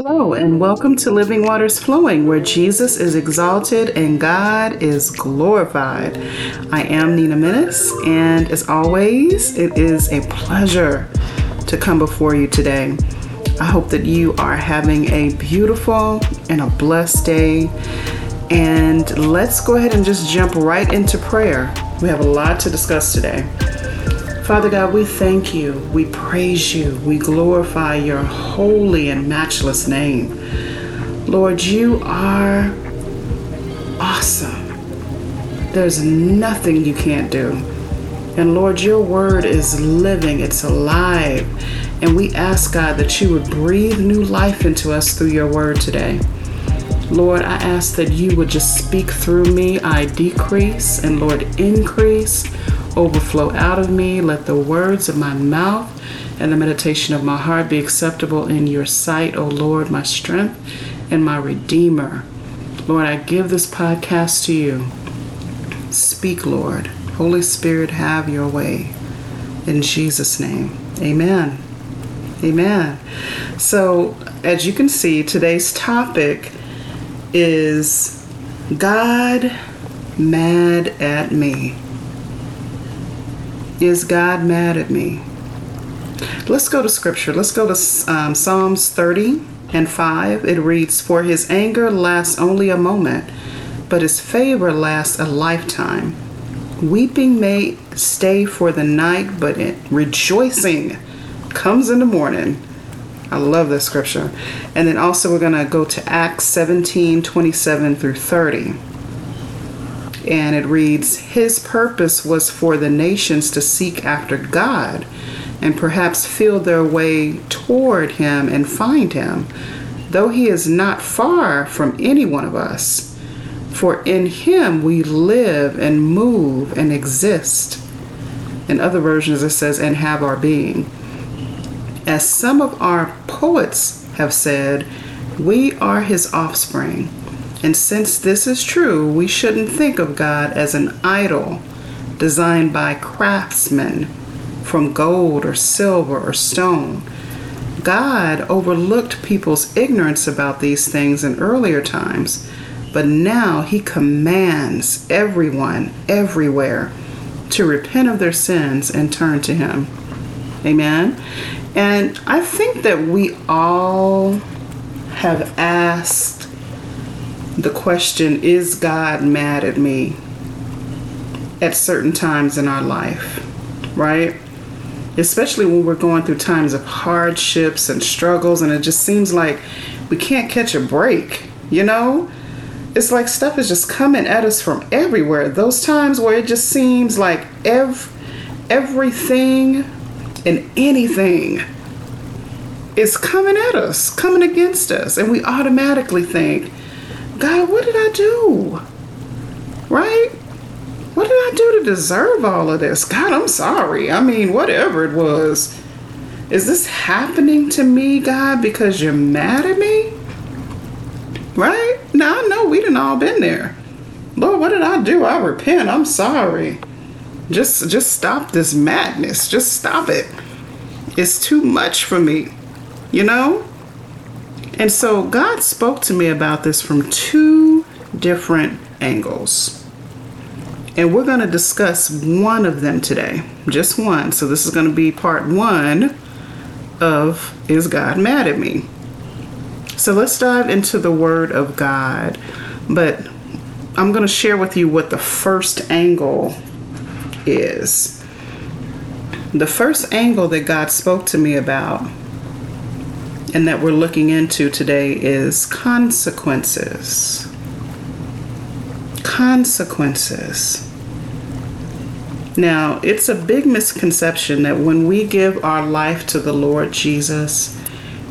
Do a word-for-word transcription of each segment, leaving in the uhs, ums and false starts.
Hello, and welcome to Living Waters Flowing, where Jesus is exalted and God is glorified. I am Nina Menace, and as always, it is a pleasure to come before you today. I hope that you are having a beautiful and a blessed day. And let's go ahead and just jump right into prayer. We have a lot to discuss today. Father God, we thank you, we praise you, we glorify your holy and matchless name. Lord, you are awesome. There's nothing you can't do. And Lord, your word is living, it's alive. And we ask, God, that you would breathe new life into us through your word today. Lord, I ask that you would just speak through me. I decrease, and Lord, increase. Overflow out of me. Let the words of my mouth and the meditation of my heart be acceptable in your sight, O Lord, my strength and my redeemer. Lord, I give this podcast to you. Speak, Lord. Holy Spirit, have your way. In Jesus' name, amen. Amen. So, as you can see, today's topic is God mad at me. Is God mad at me? Let's go to scripture. Let's go to um, Psalms thirty and five. It reads, "For his anger lasts only a moment, but his favor lasts a lifetime. Weeping may stay for the night, but it, rejoicing comes in the morning." I love this scripture. And then also we're going to go to Acts seventeen, twenty-seven through thirty. And it reads, "His purpose was for the nations to seek after God and perhaps feel their way toward him and find him, though he is not far from any one of us. For in him we live and move and exist." In other versions it says, "and have our being." As some of our poets have said, we are his offspring. And since this is true, we shouldn't think of God as an idol designed by craftsmen from gold or silver or stone. God overlooked people's ignorance about these things in earlier times, but now he commands everyone, everywhere, to repent of their sins and turn to him. Amen? And I think that we all have asked the question, is God mad at me, at certain times in our life, right? Especially when we're going through times of hardships and struggles, and it just seems like we can't catch a break, you know? It's like stuff is just coming at us from everywhere. Those times where it just seems like ev- everything and anything is coming at us, coming against us, and we automatically think, God, what did I do? Right? What did I do to deserve all of this? God, I'm sorry. I mean, whatever it was. Is this happening to me, God, because you're mad at me? Right? Now, I know we done all been there. Lord, what did I do? I repent. I'm sorry. Just, just stop this madness. Just stop it. It's too much for me. You know? And so God spoke to me about this from two different angles. And we're going to discuss one of them today, just one. So this is going to be part one of Is God Mad at Me? So let's dive into the Word of God. But I'm going to share with you what the first angle is. The first angle that God spoke to me about and that we're looking into today is consequences. Consequences. Now, it's a big misconception that when we give our life to the Lord Jesus,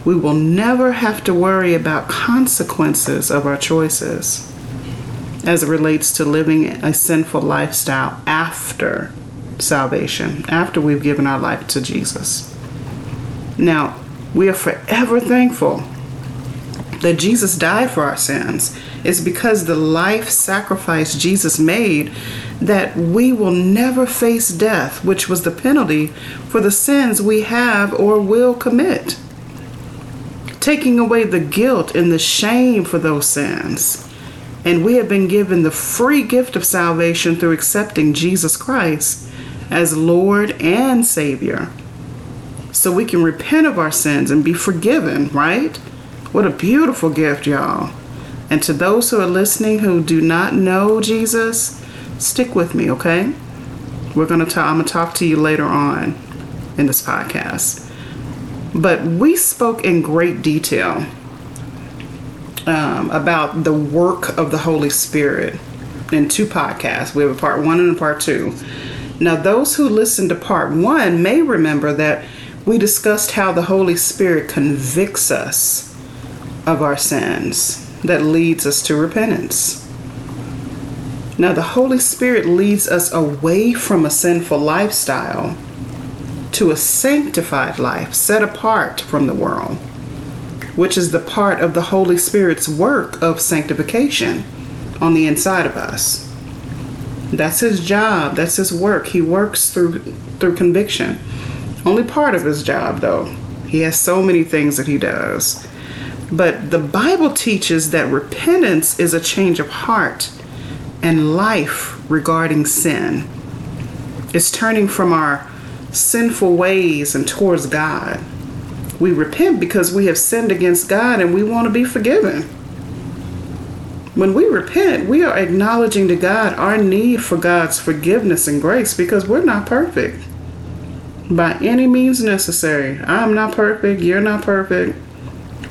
we will never have to worry about consequences of our choices as it relates to living a sinful lifestyle after salvation, after we've given our life to Jesus. Now, we are forever thankful that Jesus died for our sins. It's because the life sacrifice Jesus made that we will never face death, which was the penalty for the sins we have or will commit. taking away the guilt and the shame for those sins. And we have been given the free gift of salvation through accepting Jesus Christ as Lord and Savior. So we can repent of our sins and be forgiven, right? What a beautiful gift, y'all. And to those who are listening who do not know Jesus, stick with me, okay? We're going to talk, I'm going to talk to you later on in this podcast. But we spoke in great detail um, about the work of the Holy Spirit in two podcasts. We have a part one and a part two. Now, those who listened to part one may remember that we discussed how the Holy Spirit convicts us of our sins that leads us to repentance. Now, the Holy Spirit leads us away from a sinful lifestyle to a sanctified life set apart from the world, which is the part of the Holy Spirit's work of sanctification on the inside of us. That's his job. That's his work. He works through through conviction. Only part of his job, though. He has so many things that he does. But the Bible teaches that repentance is a change of heart and life regarding sin. It's turning from our sinful ways and towards God. We repent because we have sinned against God and we want to be forgiven. When we repent, we are acknowledging to God our need for God's forgiveness and grace because we're not perfect by any means necessary. I'm not perfect. You're not perfect.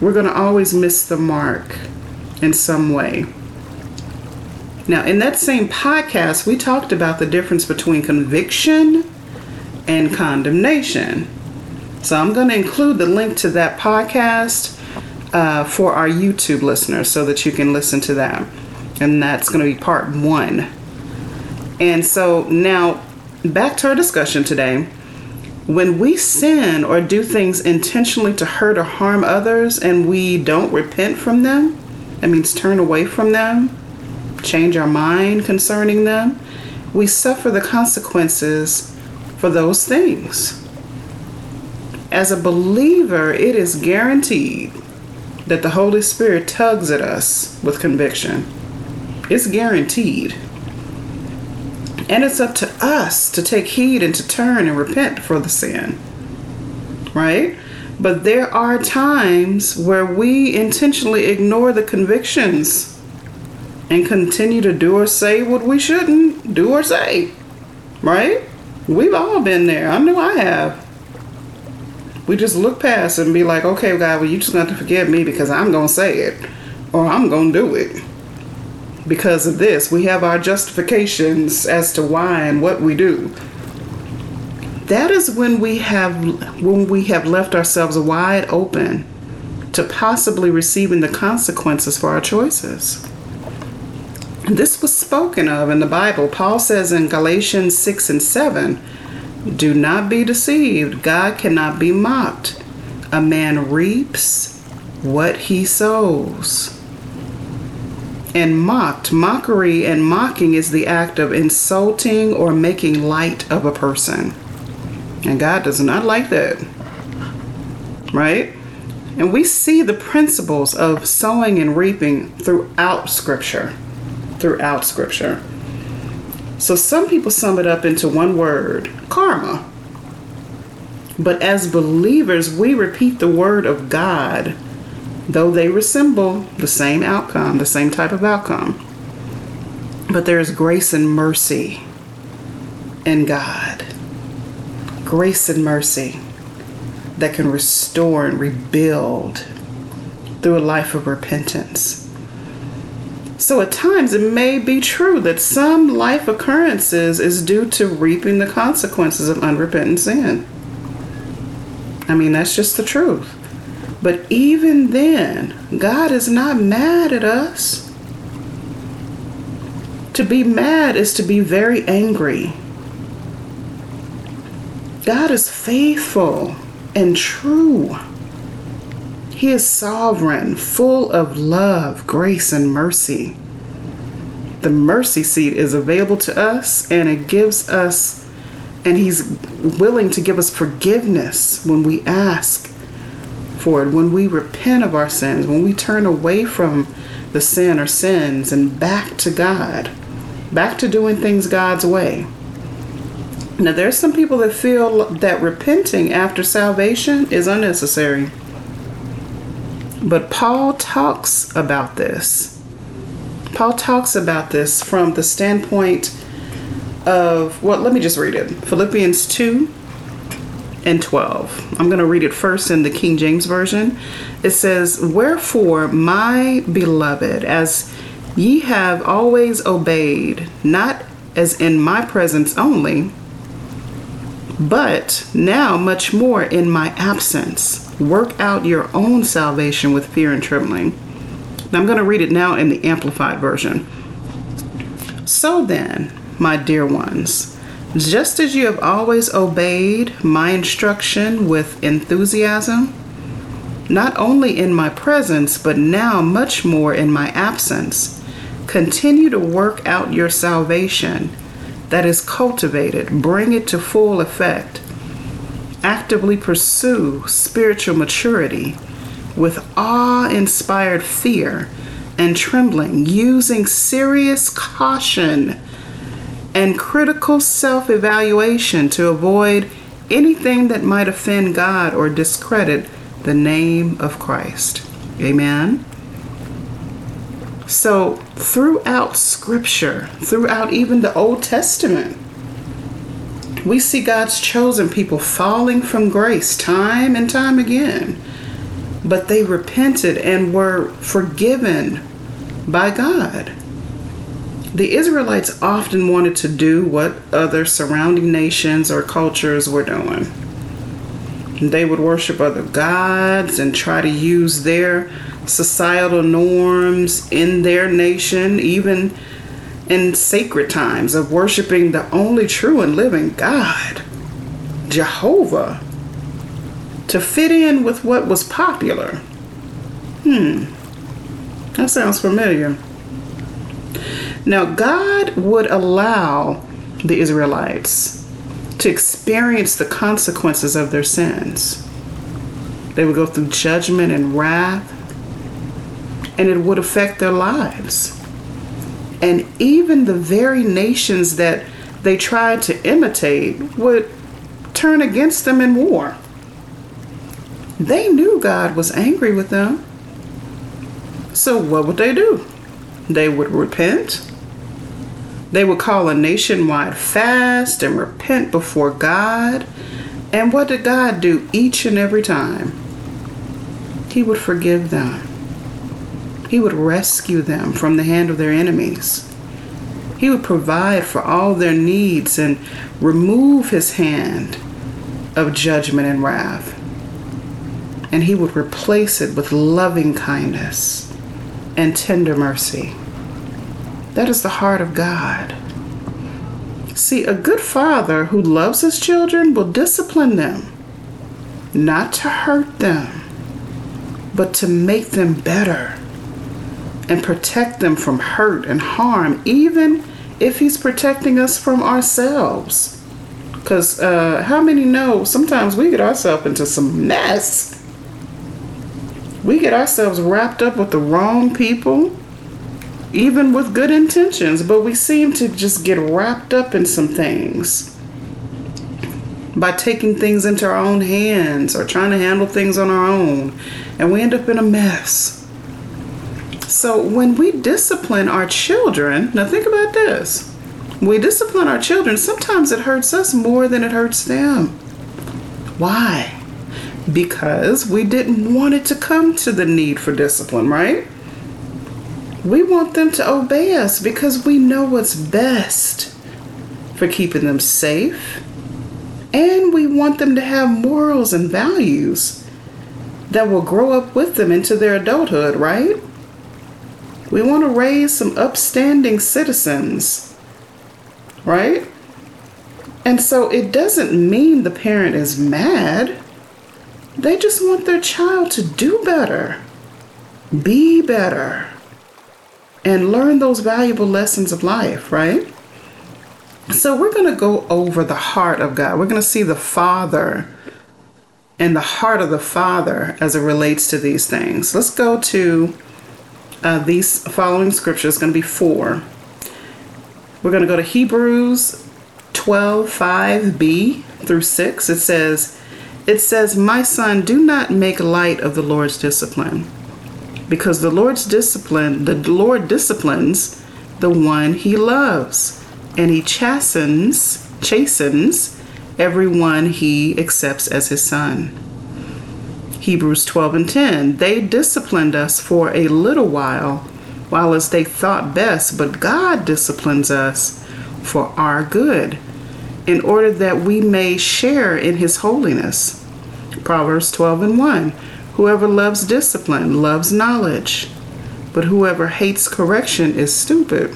We're going to always miss the mark in some way. Now, in that same podcast, we talked about the difference between conviction and condemnation. So I'm going to include the link to that podcast uh, for our YouTube listeners so that you can listen to that. And that's going to be part one. And so now back to our discussion today. When we sin or do things intentionally to hurt or harm others and we don't repent from them, that means turn away from them, change our mind concerning them, we suffer the consequences for those things. As a believer, it is guaranteed that the Holy Spirit tugs at us with conviction. It's guaranteed. And it's up to us to take heed and to turn and repent for the sin, right? But there are times where we intentionally ignore the convictions and continue to do or say what we shouldn't do or say, right? We've all been there. I know I have. We just look past and be like, okay, God, well, you just got to forgive me because I'm going to say it or I'm going to do it. Because of this, we have our justifications as to why and what we do. That is when we have when we have left ourselves wide open to possibly receiving the consequences for our choices. This was spoken of in the Bible. Paul says in Galatians six and seven, "Do not be deceived. God cannot be mocked. A man reaps what he sows." And mocked, mockery and mocking is the act of insulting or making light of a person. And God does not like that, right? And we see the principles of sowing and reaping throughout Scripture, throughout Scripture. So some people sum it up into one word, karma. But as believers, we repeat the word of God, though they resemble the same outcome, the same type of outcome. But there is grace and mercy in God. Grace and mercy that can restore and rebuild through a life of repentance. So at times it may be true that some life occurrences is due to reaping the consequences of unrepentant sin. I mean, that's just the truth. But even then, God is not mad at us. To be mad is to be very angry. God is faithful and true. He is sovereign, full of love, grace, and mercy. The mercy seat is available to us, and it gives us, and He's willing to give us forgiveness when we ask forward, when we repent of our sins, when we turn away from the sin or sins and back to God, back to doing things God's way. Now, there's some people that feel that repenting after salvation is unnecessary. But Paul talks about this. Paul talks about this from the standpoint of, well, let me just read it. Philippians two and twelve. I'm going to read it first in the King James Version. It says, "Wherefore, my beloved, as ye have always obeyed, not as in my presence only, but now much more in my absence, work out your own salvation with fear and trembling." Now I'm going to read it now in the Amplified Version. "So then, my dear ones, just as you have always obeyed my instruction with enthusiasm, not only in my presence, but now much more in my absence, continue to work out your salvation that is cultivated, bring it to full effect. Actively pursue spiritual maturity with awe-inspired fear and trembling, using serious caution and critical self-evaluation to avoid anything that might offend God or discredit the name of Christ." Amen. So throughout Scripture, throughout even the Old Testament, we see God's chosen people falling from grace time and time again. But they repented and were forgiven by God. The Israelites often wanted to do what other surrounding nations or cultures were doing. They would worship other gods and try to use their societal norms in their nation, even in sacred times, of worshiping the only true and living God, Jehovah, to fit in with what was popular. Hmm. That sounds familiar. Now, God would allow the Israelites to experience the consequences of their sins. They would go through judgment and wrath, and it would affect their lives. And even the very nations that they tried to imitate would turn against them in war. They knew God was angry with them. So what would they do? They would repent. They would call a nationwide fast and repent before God. And what did God do each and every time? He would forgive them. He would rescue them from the hand of their enemies. He would provide for all their needs and remove his hand of judgment and wrath. And he would replace it with loving kindness and tender mercy. That is the heart of God. See, a good father who loves his children will discipline them, not to hurt them, but to make them better and protect them from hurt and harm, even if he's protecting us from ourselves. Because uh, how many know sometimes we get ourselves into some mess? We get ourselves wrapped up with the wrong people, even with good intentions, but we seem to just get wrapped up in some things by taking things into our own hands or trying to handle things on our own, and we end up in a mess. So when we discipline our children, now think about this. We discipline our children, sometimes it hurts us more than it hurts them. Why? Because we didn't want it to come to the need for discipline, right? We want them to obey us because we know what's best for keeping them safe. And we want them to have morals and values that will grow up with them into their adulthood, right? We want to raise some upstanding citizens, right? And so it doesn't mean the parent is mad. They just want their child to do better, be better, and learn those valuable lessons of life, right? So we're going to go over the heart of God. We're going to see the Father and the heart of the Father as it relates to these things. Let's go to uh, these following scriptures. It's going to be four. We're going to go to Hebrews twelve, five b through six. It says, it says, "My son, do not make light of the Lord's discipline, because the Lord's discipline, the Lord disciplines the one he loves, and he chastens, chastens everyone he accepts as his son." Hebrews twelve and ten, "They disciplined us for a little while, while as they thought best, but God disciplines us for our good, in order that we may share in his holiness." Proverbs twelve and one, "Whoever loves discipline loves knowledge, but whoever hates correction is stupid."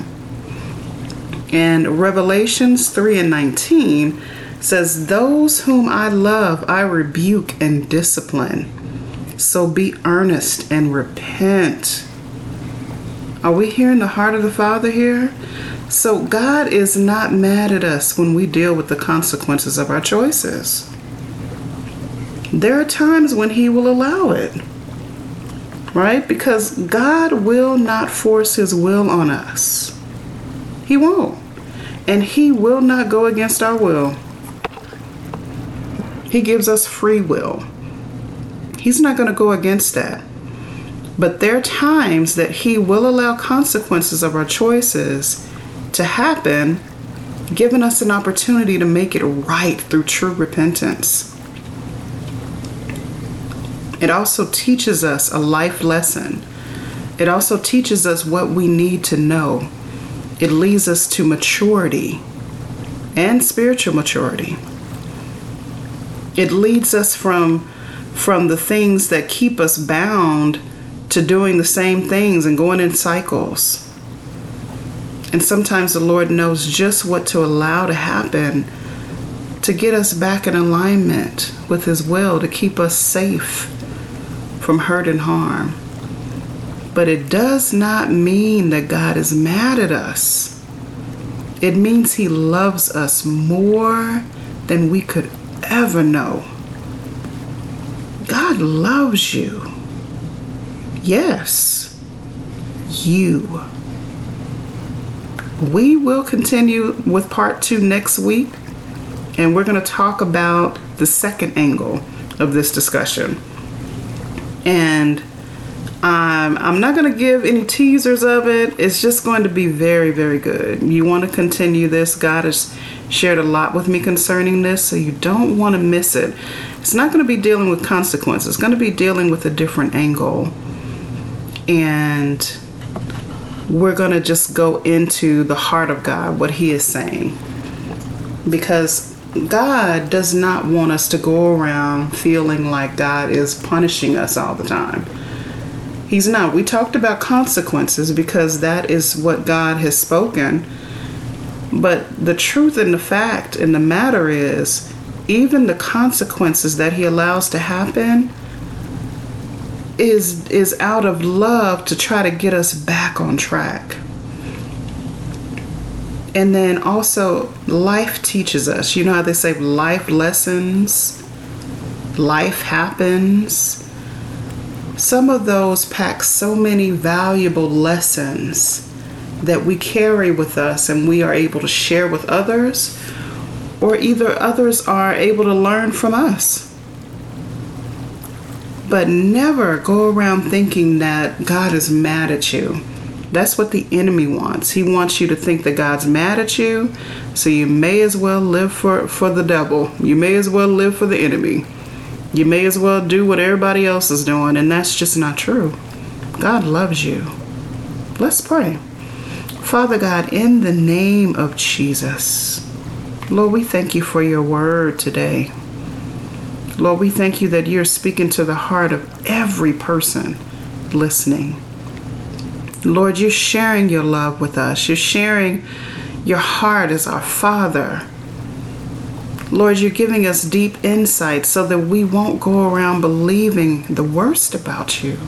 And Revelations three and nineteen says, "Those whom I love, I rebuke and discipline. So be earnest and repent." Are we hearing the heart of the Father here? So God is not mad at us when we deal with the consequences of our choices. There are times when he will allow it, right? Because God will not force his will on us. He won't. And he will not go against our will. He gives us free will. He's not going to go against that. But there are times that he will allow consequences of our choices to happen, giving us an opportunity to make it right through true repentance. It also teaches us a life lesson. It also teaches us what we need to know. It leads us to maturity and spiritual maturity. It leads us from, from the things that keep us bound to doing the same things and going in cycles. And sometimes the Lord knows just what to allow to happen to get us back in alignment with his will, to keep us safe from hurt and harm. But it does not mean that God is mad at us. It means he loves us more than we could ever know. God loves you. Yes, you. We will continue with part two next week, and we're going to talk about the second angle of this discussion. And um, I'm not going to give any teasers of it. It's just going to be very, very good. You want to continue this. God has shared a lot with me concerning this, so you don't want to miss it. It's not going to be dealing with consequences. It's going to be dealing with a different angle. And we're going to just go into the heart of God, what he is saying. Because God does not want us to go around feeling like God is punishing us all the time. He's not. We talked about consequences because that is what God has spoken. But the truth and the fact and the matter is, even the consequences that he allows to happen is is out of love to try to get us back on track. And then also, life teaches us. You know how they say life lessons, life happens. Some of those pack so many valuable lessons that we carry with us and we are able to share with others, or either others are able to learn from us. But never go around thinking that God is mad at you. That's what the enemy wants. He wants you to think that God's mad at you, so you may as well live for, for the devil. You may as well live for the enemy. You may as well do what everybody else is doing, and that's just not true. God loves you. Let's pray. Father God, in the name of Jesus, Lord, we thank you for your word today. Lord, we thank you that you're speaking to the heart of every person listening. Lord, you're sharing your love with us. You're sharing your heart as our Father. Lord, you're giving us deep insight so that we won't go around believing the worst about you.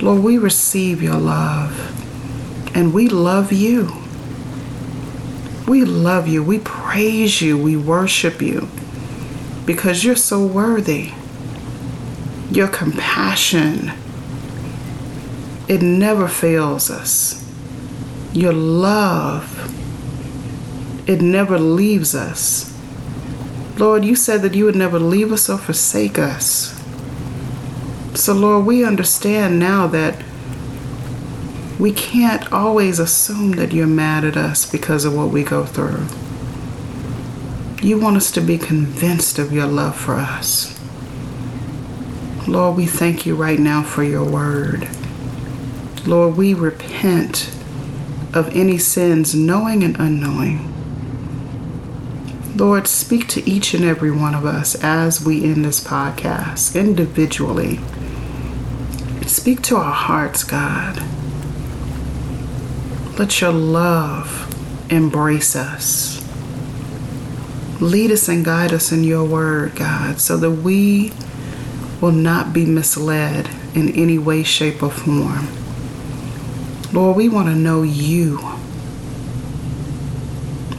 Lord, we receive your love and we love you. We love you. We praise you. We worship you. because you're so worthy. Your compassion, it never fails us. Your love, it never leaves us. Lord, you said that you would never leave us or forsake us. So, Lord, we understand now that we can't always assume that you're mad at us because of what we go through. You want us to be convinced of your love for us. Lord, we thank you right now for your word. Lord, we repent of any sins, knowing and unknowing. Lord, speak to each and every one of us as we end this podcast, individually. Speak to our hearts, God. Let your love embrace us. Lead us and guide us in your word, God, so that we will not be misled in any way, shape, or form. Lord, we want to know you.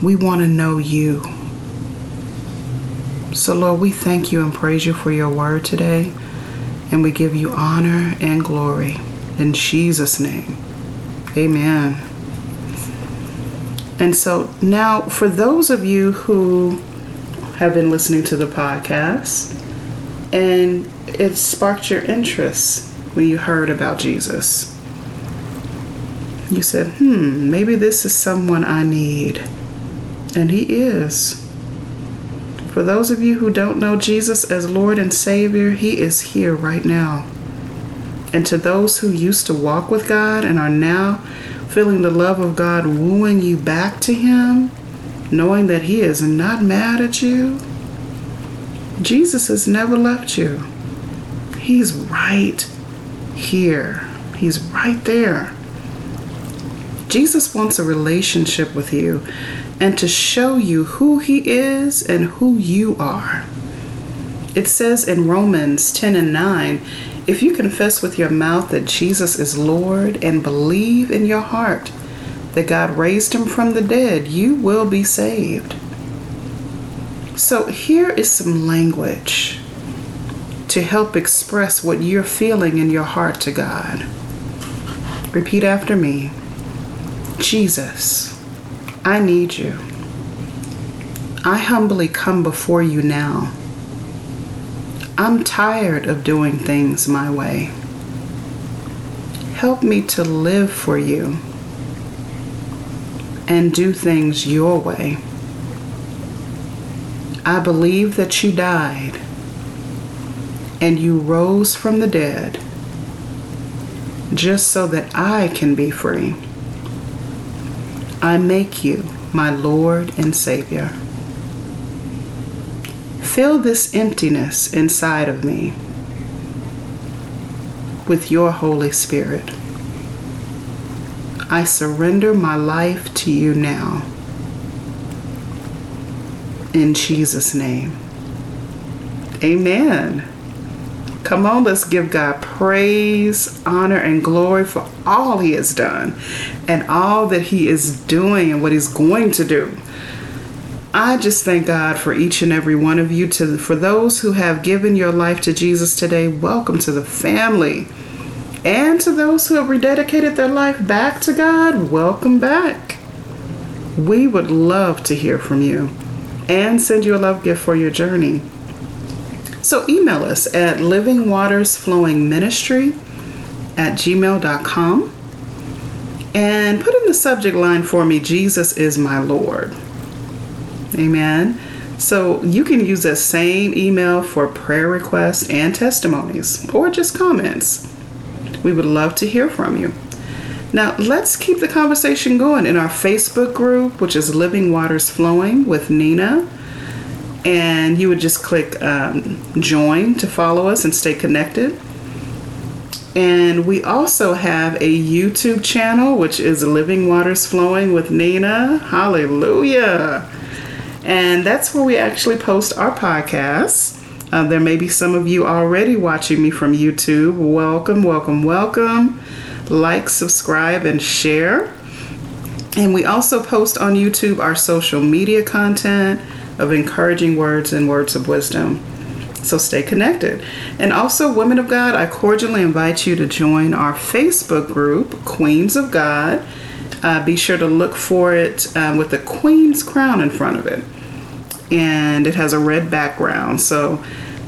We want to know you. So, Lord, we thank you and praise you for your word today, and we give you honor and glory. In Jesus' name, amen. And so now, for those of you who have been listening to the podcast and it sparked your interest when you heard about Jesus, you said, hmm, maybe this is someone I need. And he is. For those of you who don't know Jesus as Lord and Savior, he is here right now. And to those who used to walk with God and are now feeling the love of God wooing you back to him, knowing that he is not mad at you, Jesus has never left you. He's right here. He's right there. Jesus wants a relationship with you, and to show you who he is and who you are. It says in Romans ten and nine, if you confess with your mouth that Jesus is Lord and believe in your heart that God raised him from the dead, you will be saved. So here is some language to help express what you're feeling in your heart to God. Repeat after me. Jesus, I need you. I humbly come before you now. I'm tired of doing things my way. Help me to live for you and do things your way. I believe that you died and you rose from the dead just so that I can be free. I make you my Lord and Savior. Fill this emptiness inside of me with your Holy Spirit. I surrender my life to you now. In Jesus' name. Amen. Come on, let's give God praise, honor, and glory for all he has done and all that he is doing and what he's going to do. I just thank God for each and every one of you. To for those who have given your life to Jesus today, welcome to the family. And to those who have rededicated their life back to God, welcome back. We would love to hear from you and send you a love gift for your journey. So email us at livingwatersflowingministry at gmail dot com and put in the subject line for me, Jesus is my Lord. Amen. So you can use that same email for prayer requests and testimonies or just comments. We would love to hear from you. Now, let's keep the conversation going in our Facebook group, which is Living Waters Flowing with Nina. And you would just click um, join to follow us and stay connected. And we also have a YouTube channel, which is Living Waters Flowing with Nina. Hallelujah. And that's where we actually post our podcasts. Uh, there may be some of you already watching me from YouTube. Welcome, welcome, welcome. Like, subscribe, and share. And we also post on YouTube our social media content, of encouraging words and words of wisdom. So stay connected. And also, women of God, I cordially invite you to join our Facebook group, Queens of God. Uh, be sure to look for it um, with the Queen's crown in front of it. And it has a red background. So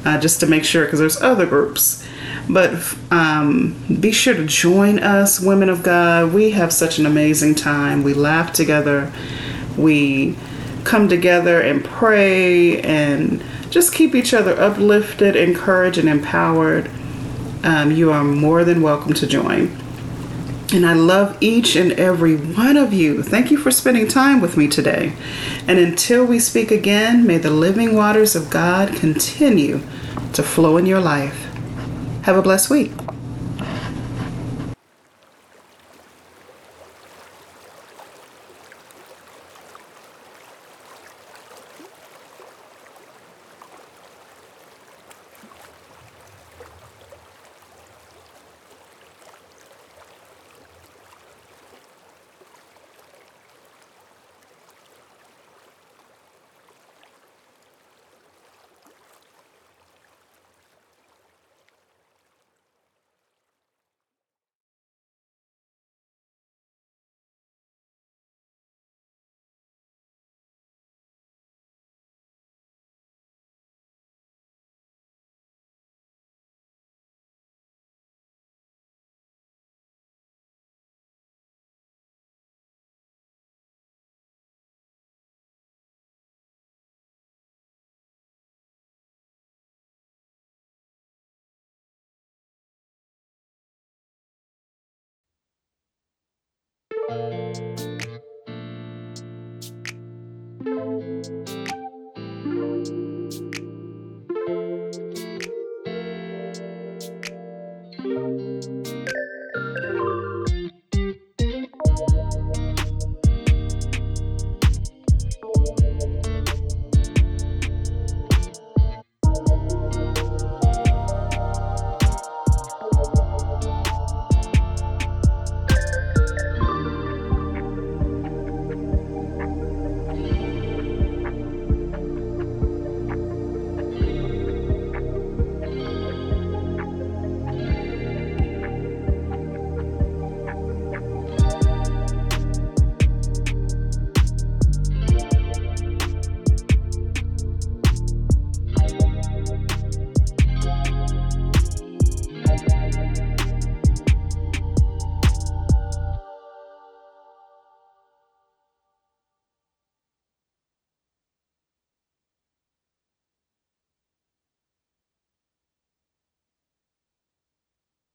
uh, just to make sure, because there's other groups. But um, be sure to join us, women of God. We have such an amazing time. We laugh together. We come together and pray and just keep each other uplifted, encouraged, and empowered. Um, you are more than welcome to join. And I love each and every one of you. Thank you for spending time with me today. And until we speak again, may the living waters of God continue to flow in your life. Have a blessed week. Thank you.